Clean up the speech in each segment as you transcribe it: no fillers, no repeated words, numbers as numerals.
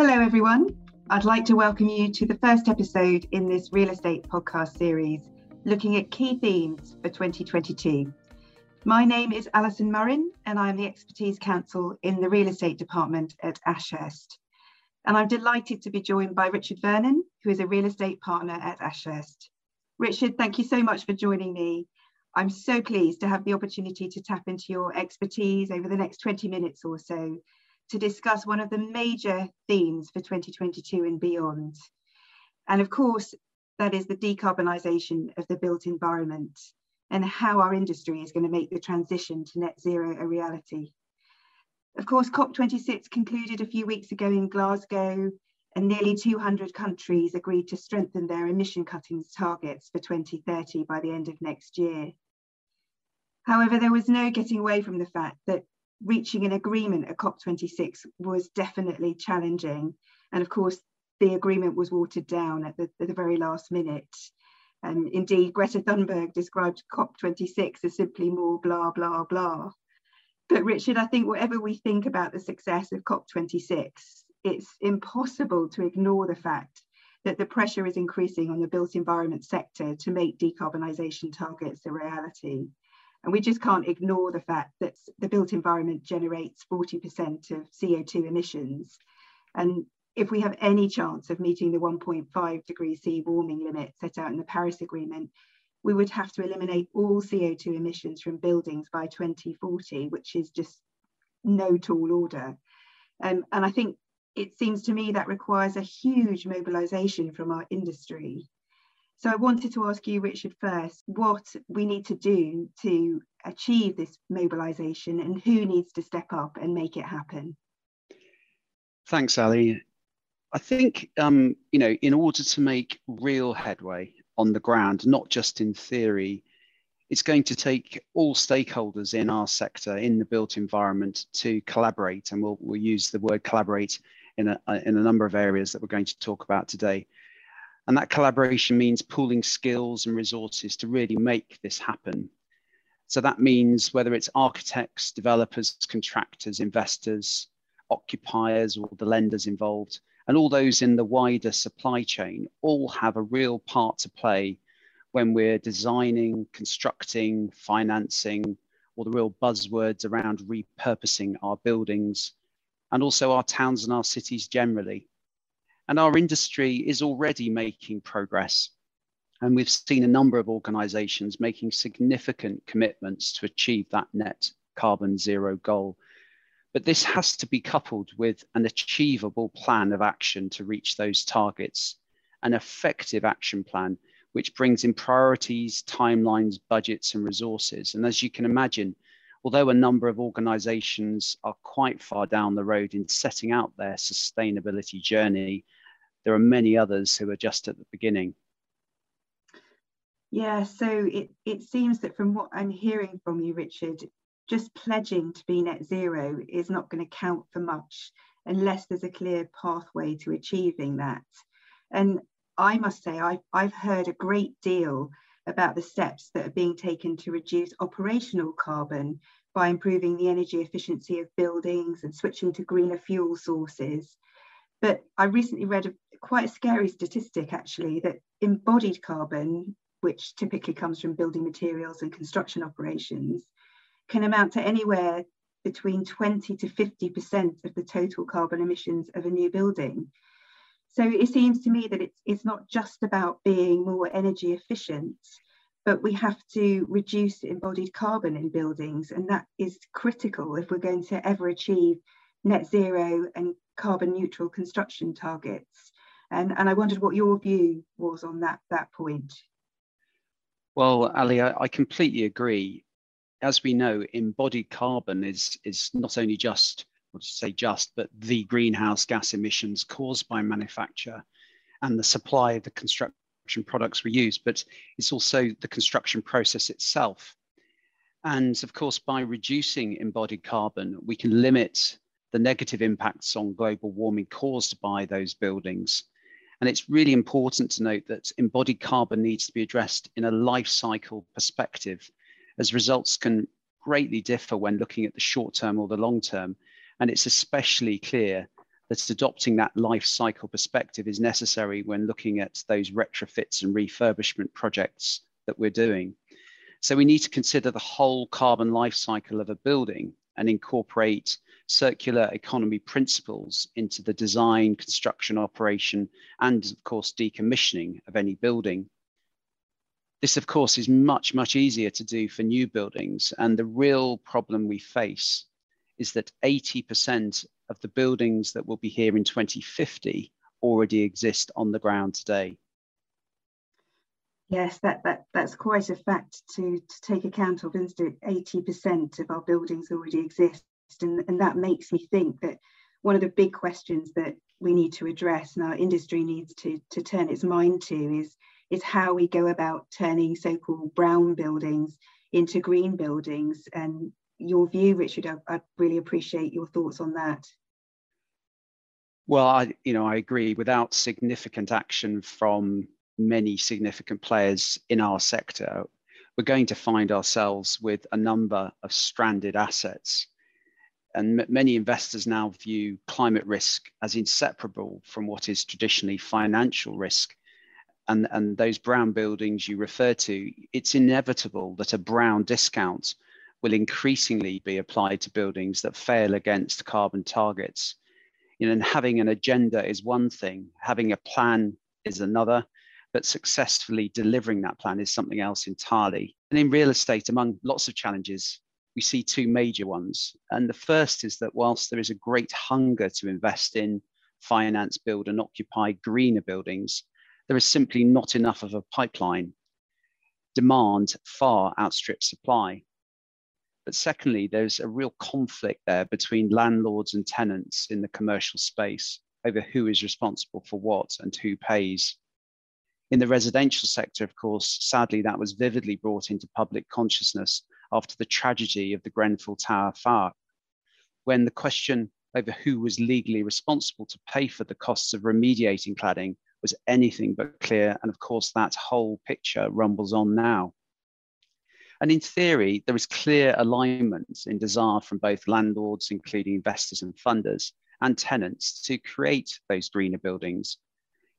Hello everyone, I'd like to welcome you to the first episode in this real estate podcast series, looking at key themes for 2022. My name is Alison Murrin and I'm the Expertise Counsel in the Real Estate Department at Ashurst. And I'm delighted to be joined by Richard Vernon, who is a real estate partner at Ashurst. Richard, thank you so much for joining me. I'm so pleased to have the opportunity to tap into your expertise over the next 20 minutes or so to discuss one of the major themes for 2022 and beyond. And of course, that is the decarbonisation of the built environment and how our industry is going to make the transition to net zero a reality. Of course, COP26 concluded a few weeks ago in Glasgow, and nearly 200 countries agreed to strengthen their emission cuttings targets for 2030 by the end of next year. However, there was no getting away from the fact that reaching an agreement at COP26 was definitely challenging. And of course, the agreement was watered down at the very last minute. Indeed, Greta Thunberg described COP26 as simply more blah, blah, blah. But Richard, I think whatever we think about the success of COP26, it's impossible to ignore the fact that the pressure is increasing on the built environment sector to make decarbonisation targets a reality. And we just can't ignore the fact that the built environment generates 40% of CO2 emissions. And if we have any chance of meeting the 1.5 degree C warming limit set out in the Paris Agreement, we would have to eliminate all CO2 emissions from buildings by 2040, which is just no tall order. And I think it seems to me that requires a huge mobilisation from our industry. So I wanted to ask you, Richard, first, what we need to do to achieve this mobilisation and who needs to step up and make it happen? Thanks, Ali. I think, in order to make real headway on the ground, not just in theory, it's going to take all stakeholders in our sector, in the built environment, to collaborate. And we'll use the word collaborate in a number of areas that we're going to talk about today. And that collaboration means pooling skills and resources to really make this happen. So that means whether it's architects, developers, contractors, investors, occupiers, or the lenders involved, and all those in the wider supply chain, all have a real part to play when we're designing, constructing, financing, or the real buzzwords around repurposing our buildings, and also our towns and our cities generally. And our industry is already making progress. And we've seen a number of organisations making significant commitments to achieve that net carbon zero goal. But this has to be coupled with an achievable plan of action to reach those targets, an effective action plan, which brings in priorities, timelines, budgets and resources. And as you can imagine, although a number of organisations are quite far down the road in setting out their sustainability journey, there are many others who are just at the beginning. Yeah, so it seems that from what I'm hearing from you, Richard, just pledging to be net zero is not going to count for much unless there's a clear pathway to achieving that. And I must say, I've heard a great deal about the steps that are being taken to reduce operational carbon by improving the energy efficiency of buildings and switching to greener fuel sources. But I recently read quite a scary statistic, actually, that embodied carbon, which typically comes from building materials and construction operations, can amount to anywhere between 20 to 50% of the total carbon emissions of a new building. So it seems to me that it's not just about being more energy efficient, but we have to reduce embodied carbon in buildings. And that is critical if we're going to ever achieve net zero and carbon neutral construction targets. And I wondered what your view was on that point. Well, Ali, I completely agree. As we know, embodied carbon is not only but the greenhouse gas emissions caused by manufacture and the supply of the construction products we use, but it's also the construction process itself. And of course, by reducing embodied carbon, we can limit the negative impacts on global warming caused by those buildings. And it's really important to note that embodied carbon needs to be addressed in a life cycle perspective, as results can greatly differ when looking at the short term or the long term. And it's especially clear that adopting that life cycle perspective is necessary when looking at those retrofits and refurbishment projects that we're doing. So we need to consider the whole carbon life cycle of a building and incorporate circular economy principles into the design, construction, operation, and of course, decommissioning of any building. This, of course, is much, much easier to do for new buildings. And the real problem we face is that 80% of the buildings that will be here in 2050 already exist on the ground today. Yes, that's quite a fact to take account of, isn't it? 80% of our buildings already exist. And that makes me think that one of the big questions that we need to address and our industry needs to turn its mind to is how we go about turning so-called brown buildings into green buildings. And your view, Richard, I really appreciate your thoughts on that. Well, I agree. Without significant action from many significant players in our sector, we're going to find ourselves with a number of stranded assets. And many investors now view climate risk as inseparable from what is traditionally financial risk. And those brown buildings you refer to, it's inevitable that a brown discount will increasingly be applied to buildings that fail against carbon targets. And having an agenda is one thing, having a plan is another, but successfully delivering that plan is something else entirely. And in real estate, among lots of challenges, we see two major ones. And the first is that whilst there is a great hunger to invest in, finance, build and occupy greener buildings, there is simply not enough of a pipeline. Demand far outstrips supply. But secondly, there's a real conflict there between landlords and tenants in the commercial space over who is responsible for what and who pays. In the residential sector, of course, sadly, that was vividly brought into public consciousness after the tragedy of the Grenfell Tower fire, when the question over who was legally responsible to pay for the costs of remediating cladding was anything but clear. And of course, that whole picture rumbles on now. And in theory, there is clear alignment in desire from both landlords, including investors and funders, and tenants to create those greener buildings.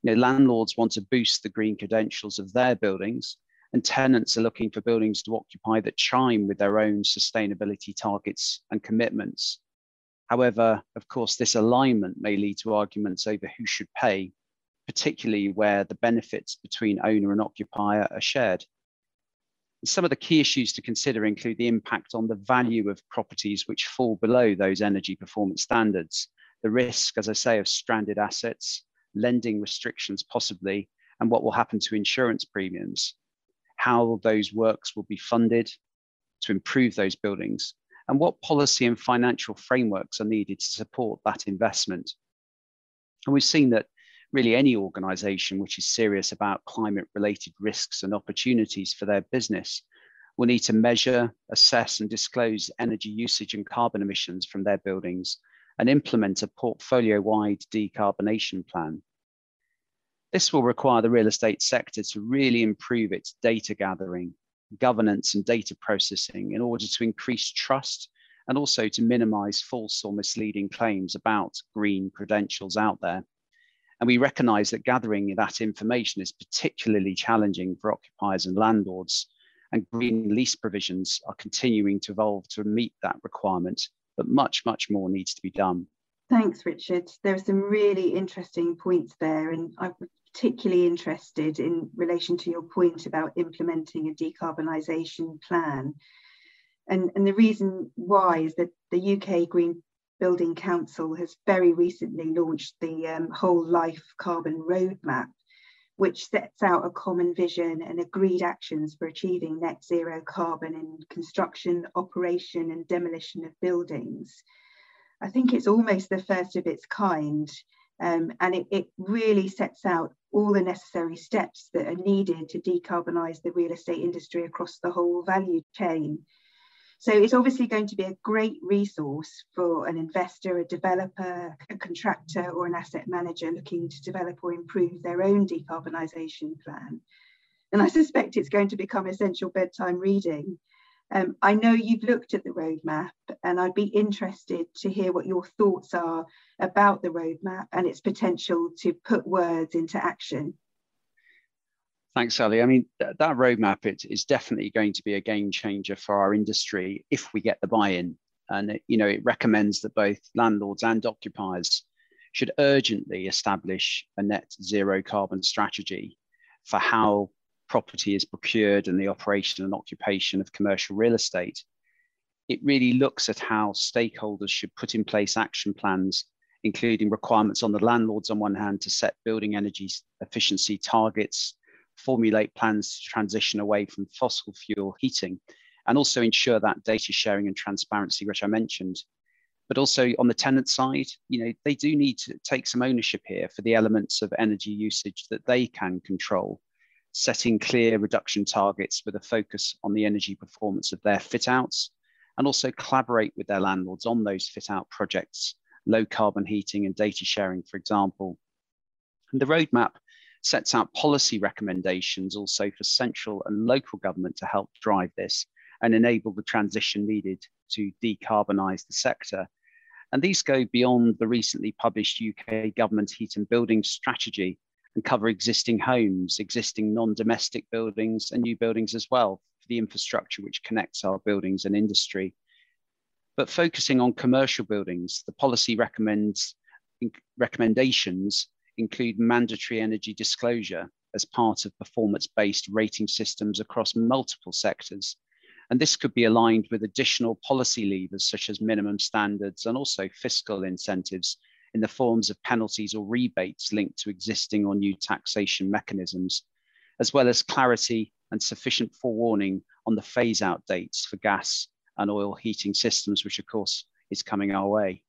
Landlords want to boost the green credentials of their buildings, and tenants are looking for buildings to occupy that chime with their own sustainability targets and commitments. However, of course, this alignment may lead to arguments over who should pay, particularly where the benefits between owner and occupier are shared. Some of the key issues to consider include the impact on the value of properties which fall below those energy performance standards, the risk, as I say, of stranded assets, lending restrictions possibly, and what will happen to insurance premiums, how those works will be funded to improve those buildings, and what policy and financial frameworks are needed to support that investment. And we've seen that really any organisation which is serious about climate-related risks and opportunities for their business will need to measure, assess and disclose energy usage and carbon emissions from their buildings and implement a portfolio-wide decarbonation plan. This will require the real estate sector to really improve its data gathering, governance and data processing in order to increase trust and also to minimise false or misleading claims about green credentials out there. And we recognise that gathering that information is particularly challenging for occupiers and landlords, and green lease provisions are continuing to evolve to meet that requirement, but much, much more needs to be done. Thanks, Richard. There are some really interesting points there, and I'm particularly interested in relation to your point about implementing a decarbonisation plan. And the reason why is that the UK Green Building Council has very recently launched the Whole Life Carbon Roadmap, which sets out a common vision and agreed actions for achieving net zero carbon in construction, operation and demolition of buildings. I think it's almost the first of its kind, and it really sets out all the necessary steps that are needed to decarbonise the real estate industry across the whole value chain. So it's obviously going to be a great resource for an investor, a developer, a contractor or an asset manager looking to develop or improve their own decarbonisation plan. And I suspect it's going to become essential bedtime reading. I know you've looked at the roadmap, and I'd be interested to hear what your thoughts are about the roadmap and its potential to put words into action. Thanks, Sally. I mean, that roadmap is definitely going to be a game changer for our industry if we get the buy-in. And it recommends that both landlords and occupiers should urgently establish a net zero carbon strategy for how property is procured and the operation and occupation of commercial real estate. It really looks at how stakeholders should put in place action plans, including requirements on the landlords on one hand to set building energy efficiency targets, formulate plans to transition away from fossil fuel heating, and also ensure that data sharing and transparency, which I mentioned. But also on the tenant side, they do need to take some ownership here for the elements of energy usage that they can control, setting clear reduction targets with a focus on the energy performance of their fit outs, and also collaborate with their landlords on those fit out projects, low carbon heating and data sharing, for example. And the roadmap sets out policy recommendations also for central and local government to help drive this and enable the transition needed to decarbonise the sector. And these go beyond the recently published UK government heat and building strategy and cover existing homes, existing non-domestic buildings and new buildings as well, for the infrastructure which connects our buildings and industry. But focusing on commercial buildings, the policy recommendations include mandatory energy disclosure as part of performance-based rating systems across multiple sectors. And this could be aligned with additional policy levers such as minimum standards and also fiscal incentives in the forms of penalties or rebates linked to existing or new taxation mechanisms, as well as clarity and sufficient forewarning on the phase out dates for gas and oil heating systems, which of course is coming our way.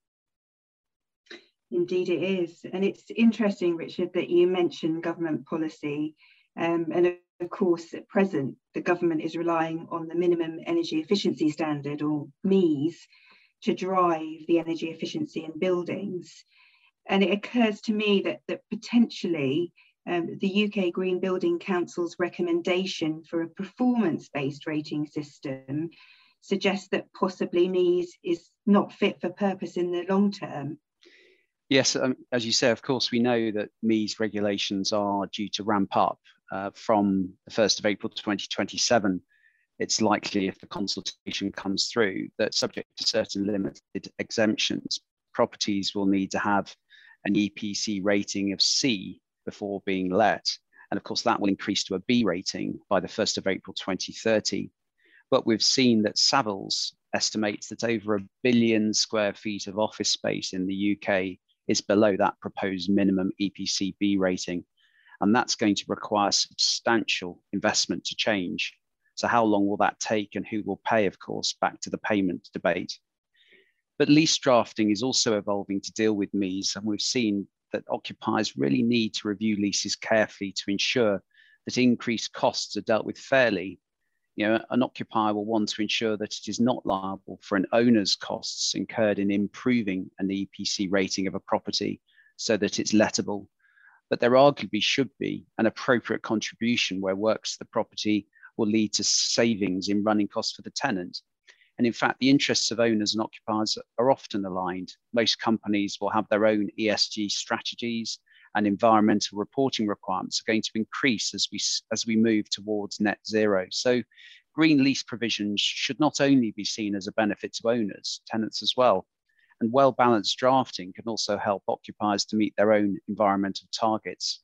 Indeed it is. And it's interesting, Richard, that you mentioned government policy. And of course, at present, the government is relying on the minimum energy efficiency standard, or MEES, to drive the energy efficiency in buildings. And it occurs to me that potentially the UK Green Building Council's recommendation for a performance-based rating system suggests that possibly MEES is not fit for purpose in the long term. Yes, as you say, of course, we know that MEES regulations are due to ramp up from the 1st of April 2027. It's likely, if the consultation comes through, that subject to certain limited exemptions, properties will need to have an EPC rating of C before being let. And of course, that will increase to a B rating by the 1st of April 2030. But we've seen that Savills estimates that over 1 billion square feet of office space in the UK is below that proposed minimum EPC B rating. And that's going to require substantial investment to change. So how long will that take and who will pay, of course, back to the payment debate. But lease drafting is also evolving to deal with MEES, and we've seen that occupiers really need to review leases carefully to ensure that increased costs are dealt with fairly. An occupier will want to ensure that it is not liable for an owner's costs incurred in improving an EPC rating of a property so that it's lettable. But there arguably should be an appropriate contribution where works to the property will lead to savings in running costs for the tenant. And in fact, the interests of owners and occupiers are often aligned. Most companies will have their own ESG strategies, and environmental reporting requirements are going to increase as we move towards net zero. So green lease provisions should not only be seen as a benefit to owners, tenants as well. And well-balanced drafting can also help occupiers to meet their own environmental targets.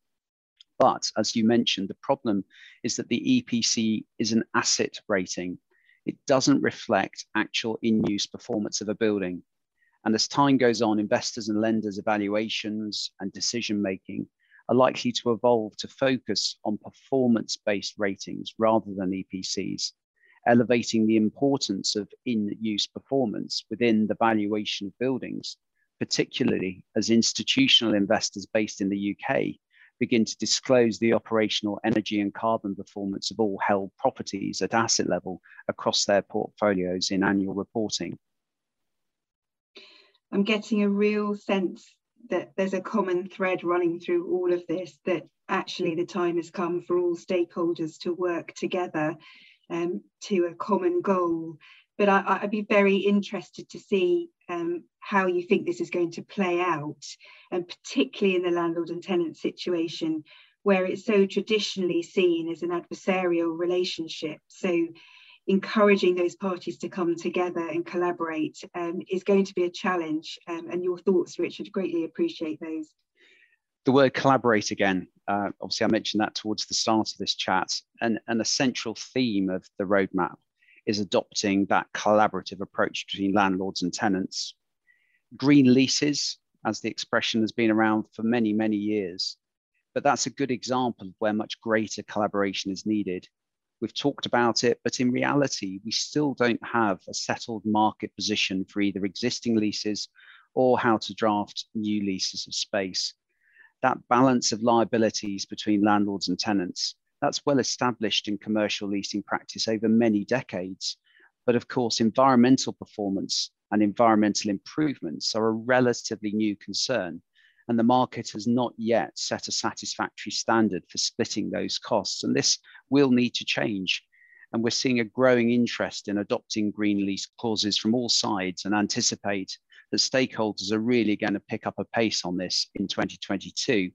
But as you mentioned, the problem is that the EPC is an asset rating. It doesn't reflect actual in-use performance of a building. And as time goes on, investors and lenders' evaluations and decision-making are likely to evolve to focus on performance-based ratings rather than EPCs, elevating the importance of in-use performance within the valuation of buildings, particularly as institutional investors based in the UK begin to disclose the operational energy and carbon performance of all held properties at asset level across their portfolios in annual reporting. I'm getting a real sense that there's a common thread running through all of this, that actually the time has come for all stakeholders to work together to a common goal. But I'd be very interested to see how you think this is going to play out, and particularly in the landlord and tenant situation, where it's so traditionally seen as an adversarial relationship. So encouraging those parties to come together and collaborate is going to be a challenge. And your thoughts, Richard, greatly appreciate those. The word collaborate again, obviously I mentioned that towards the start of this chat, and a central theme of the roadmap is adopting that collaborative approach between landlords and tenants. Green leases, as the expression has been around for many, many years, but that's a good example of where much greater collaboration is needed. We've talked about it, but in reality, we still don't have a settled market position for either existing leases or how to draft new leases of space. That balance of liabilities between landlords and tenants, that's well established in commercial leasing practice over many decades. But of course, environmental performance and environmental improvements are a relatively new concern, and the market has not yet set a satisfactory standard for splitting those costs. And this will need to change. And we're seeing a growing interest in adopting green lease clauses from all sides, and anticipate that stakeholders are really going to pick up a pace on this in 2022.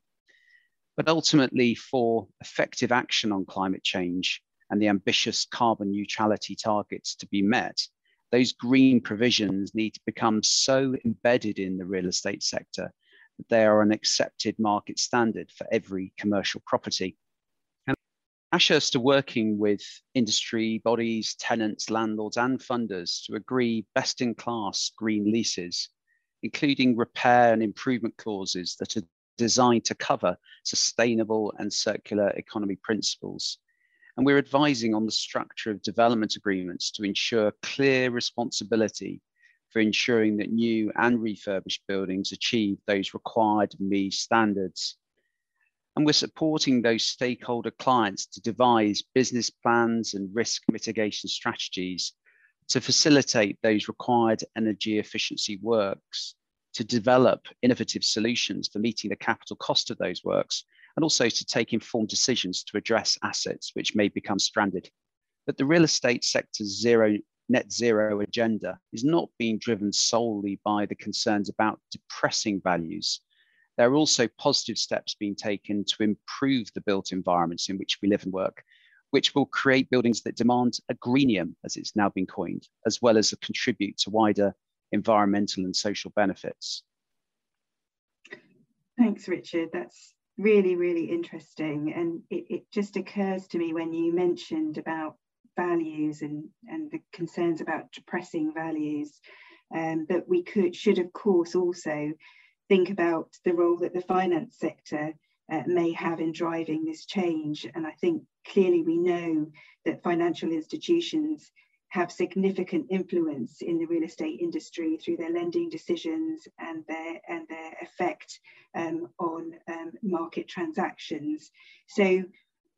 But ultimately, for effective action on climate change and the ambitious carbon neutrality targets to be met, those green provisions need to become so embedded in the real estate sector that they are an accepted market standard for every commercial property. And Ashurst are working with industry bodies, tenants, landlords and funders to agree best-in-class green leases, including repair and improvement clauses that are designed to cover sustainable and circular economy principles. And we're advising on the structure of development agreements to ensure clear responsibility for ensuring that new and refurbished buildings achieve those required MEES standards. And we're supporting those stakeholder clients to devise business plans and risk mitigation strategies to facilitate those required energy efficiency works, to develop innovative solutions for meeting the capital cost of those works, and also to take informed decisions to address assets which may become stranded. But the real estate sector's net zero agenda is not being driven solely by the concerns about depressing values. There are also positive steps being taken to improve the built environments in which we live and work, which will create buildings that demand a greenium, as it's now been coined, as well as contribute to wider environmental and social benefits. Thanks, Richard. That's really, really interesting. And it just occurs to me when you mentioned about values and the concerns about depressing values, that we should, of course, also think about the role that the finance sector may have in driving this change. And I think clearly we know that financial institutions have significant influence in the real estate industry through their lending decisions and their effect on market transactions. So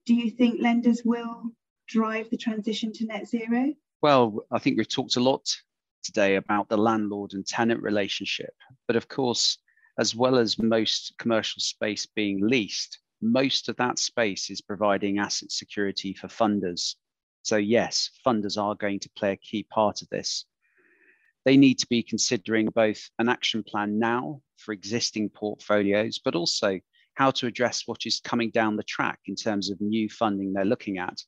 do you think lenders will drive the transition to net zero? Well, I think we've talked a lot today about the landlord and tenant relationship, but of course, as well as most commercial space being leased, most of that space is providing asset security for funders. So yes, funders are going to play a key part of this. They need to be considering both an action plan now for existing portfolios, but also how to address what is coming down the track in terms of new funding they're looking at.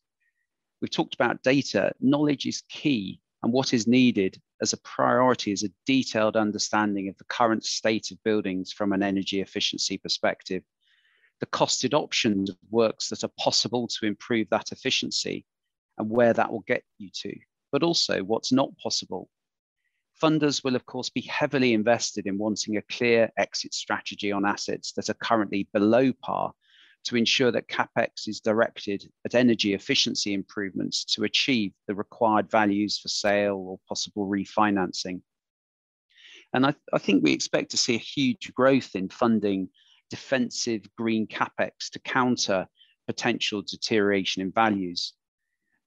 We've talked about data. Knowledge is key, and what is needed as a priority is a detailed understanding of the current state of buildings from an energy efficiency perspective, the costed options of works that are possible to improve that efficiency, and where that will get you to, but also what's not possible. Funders will, of course, be heavily invested in wanting a clear exit strategy on assets that are currently below par to ensure that CapEx is directed at energy efficiency improvements to achieve the required values for sale or possible refinancing. And I think we expect to see a huge growth in funding defensive green CapEx to counter potential deterioration in values.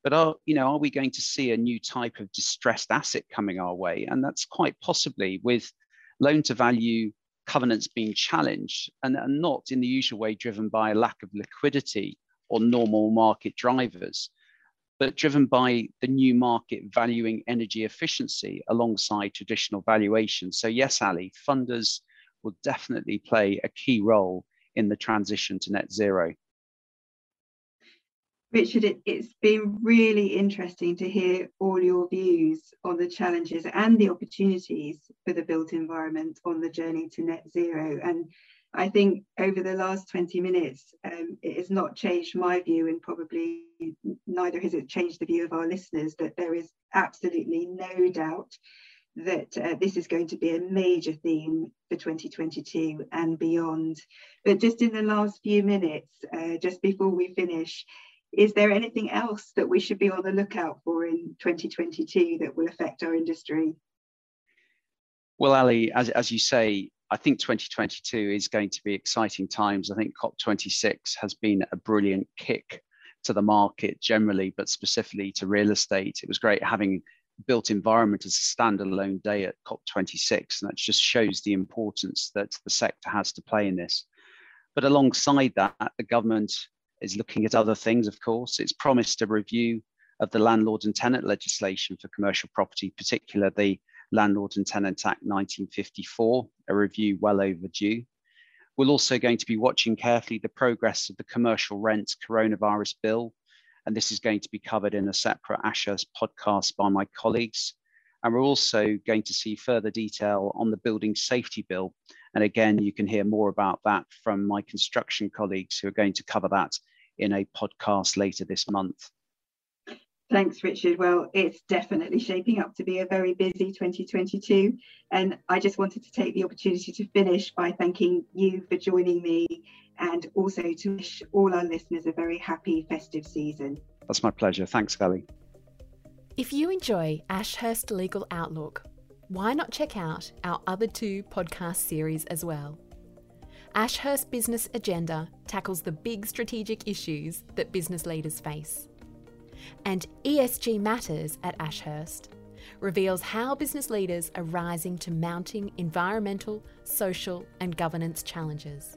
But are we going to see a new type of distressed asset coming our way? And that's quite possibly, with loan to value covenants being challenged and not in the usual way driven by a lack of liquidity or normal market drivers, but driven by the new market valuing energy efficiency alongside traditional valuation. So yes, Ali, funders will definitely play a key role in the transition to net zero. Richard, it's been really interesting to hear all your views on the challenges and the opportunities for the built environment on the journey to net zero. And I think over the last 20 minutes, it has not changed my view, and probably neither has it changed the view of our listeners, that there is absolutely no doubt that this is going to be a major theme for 2022 and beyond. But just in the last few minutes, just before we finish, is there anything else that we should be on the lookout for in 2022 that will affect our industry? Well, Ali, as you say, I think 2022 is going to be exciting times. I think COP26 has been a brilliant kick to the market generally, but specifically to real estate. It was great having built environment as a standalone day at COP26, and that just shows the importance that the sector has to play in this. But alongside that, the government is looking at other things, of course. It's promised a review of the landlord and tenant legislation for commercial property, particularly the Landlord and Tenant Act 1954, a review well overdue. We're also going to be watching carefully the progress of the commercial rent coronavirus bill, and this is going to be covered in a separate Ashurst podcast by my colleagues. And we're also going to see further detail on the building safety bill. And again, you can hear more about that from my construction colleagues who are going to cover that in a podcast later this month. Thanks, Richard. Well, it's definitely shaping up to be a very busy 2022. And I just wanted to take the opportunity to finish by thanking you for joining me, and also to wish all our listeners a very happy festive season. That's my pleasure. Thanks, Ali. If you enjoy Ashurst Legal Outlook, why not check out our other two podcast series as well? Ashurst Business Agenda tackles the big strategic issues that business leaders face. And ESG Matters at Ashurst reveals how business leaders are rising to mounting environmental, social and governance challenges.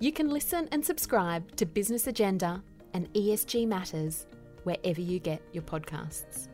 You can listen and subscribe to Business Agenda and ESG Matters wherever you get your podcasts.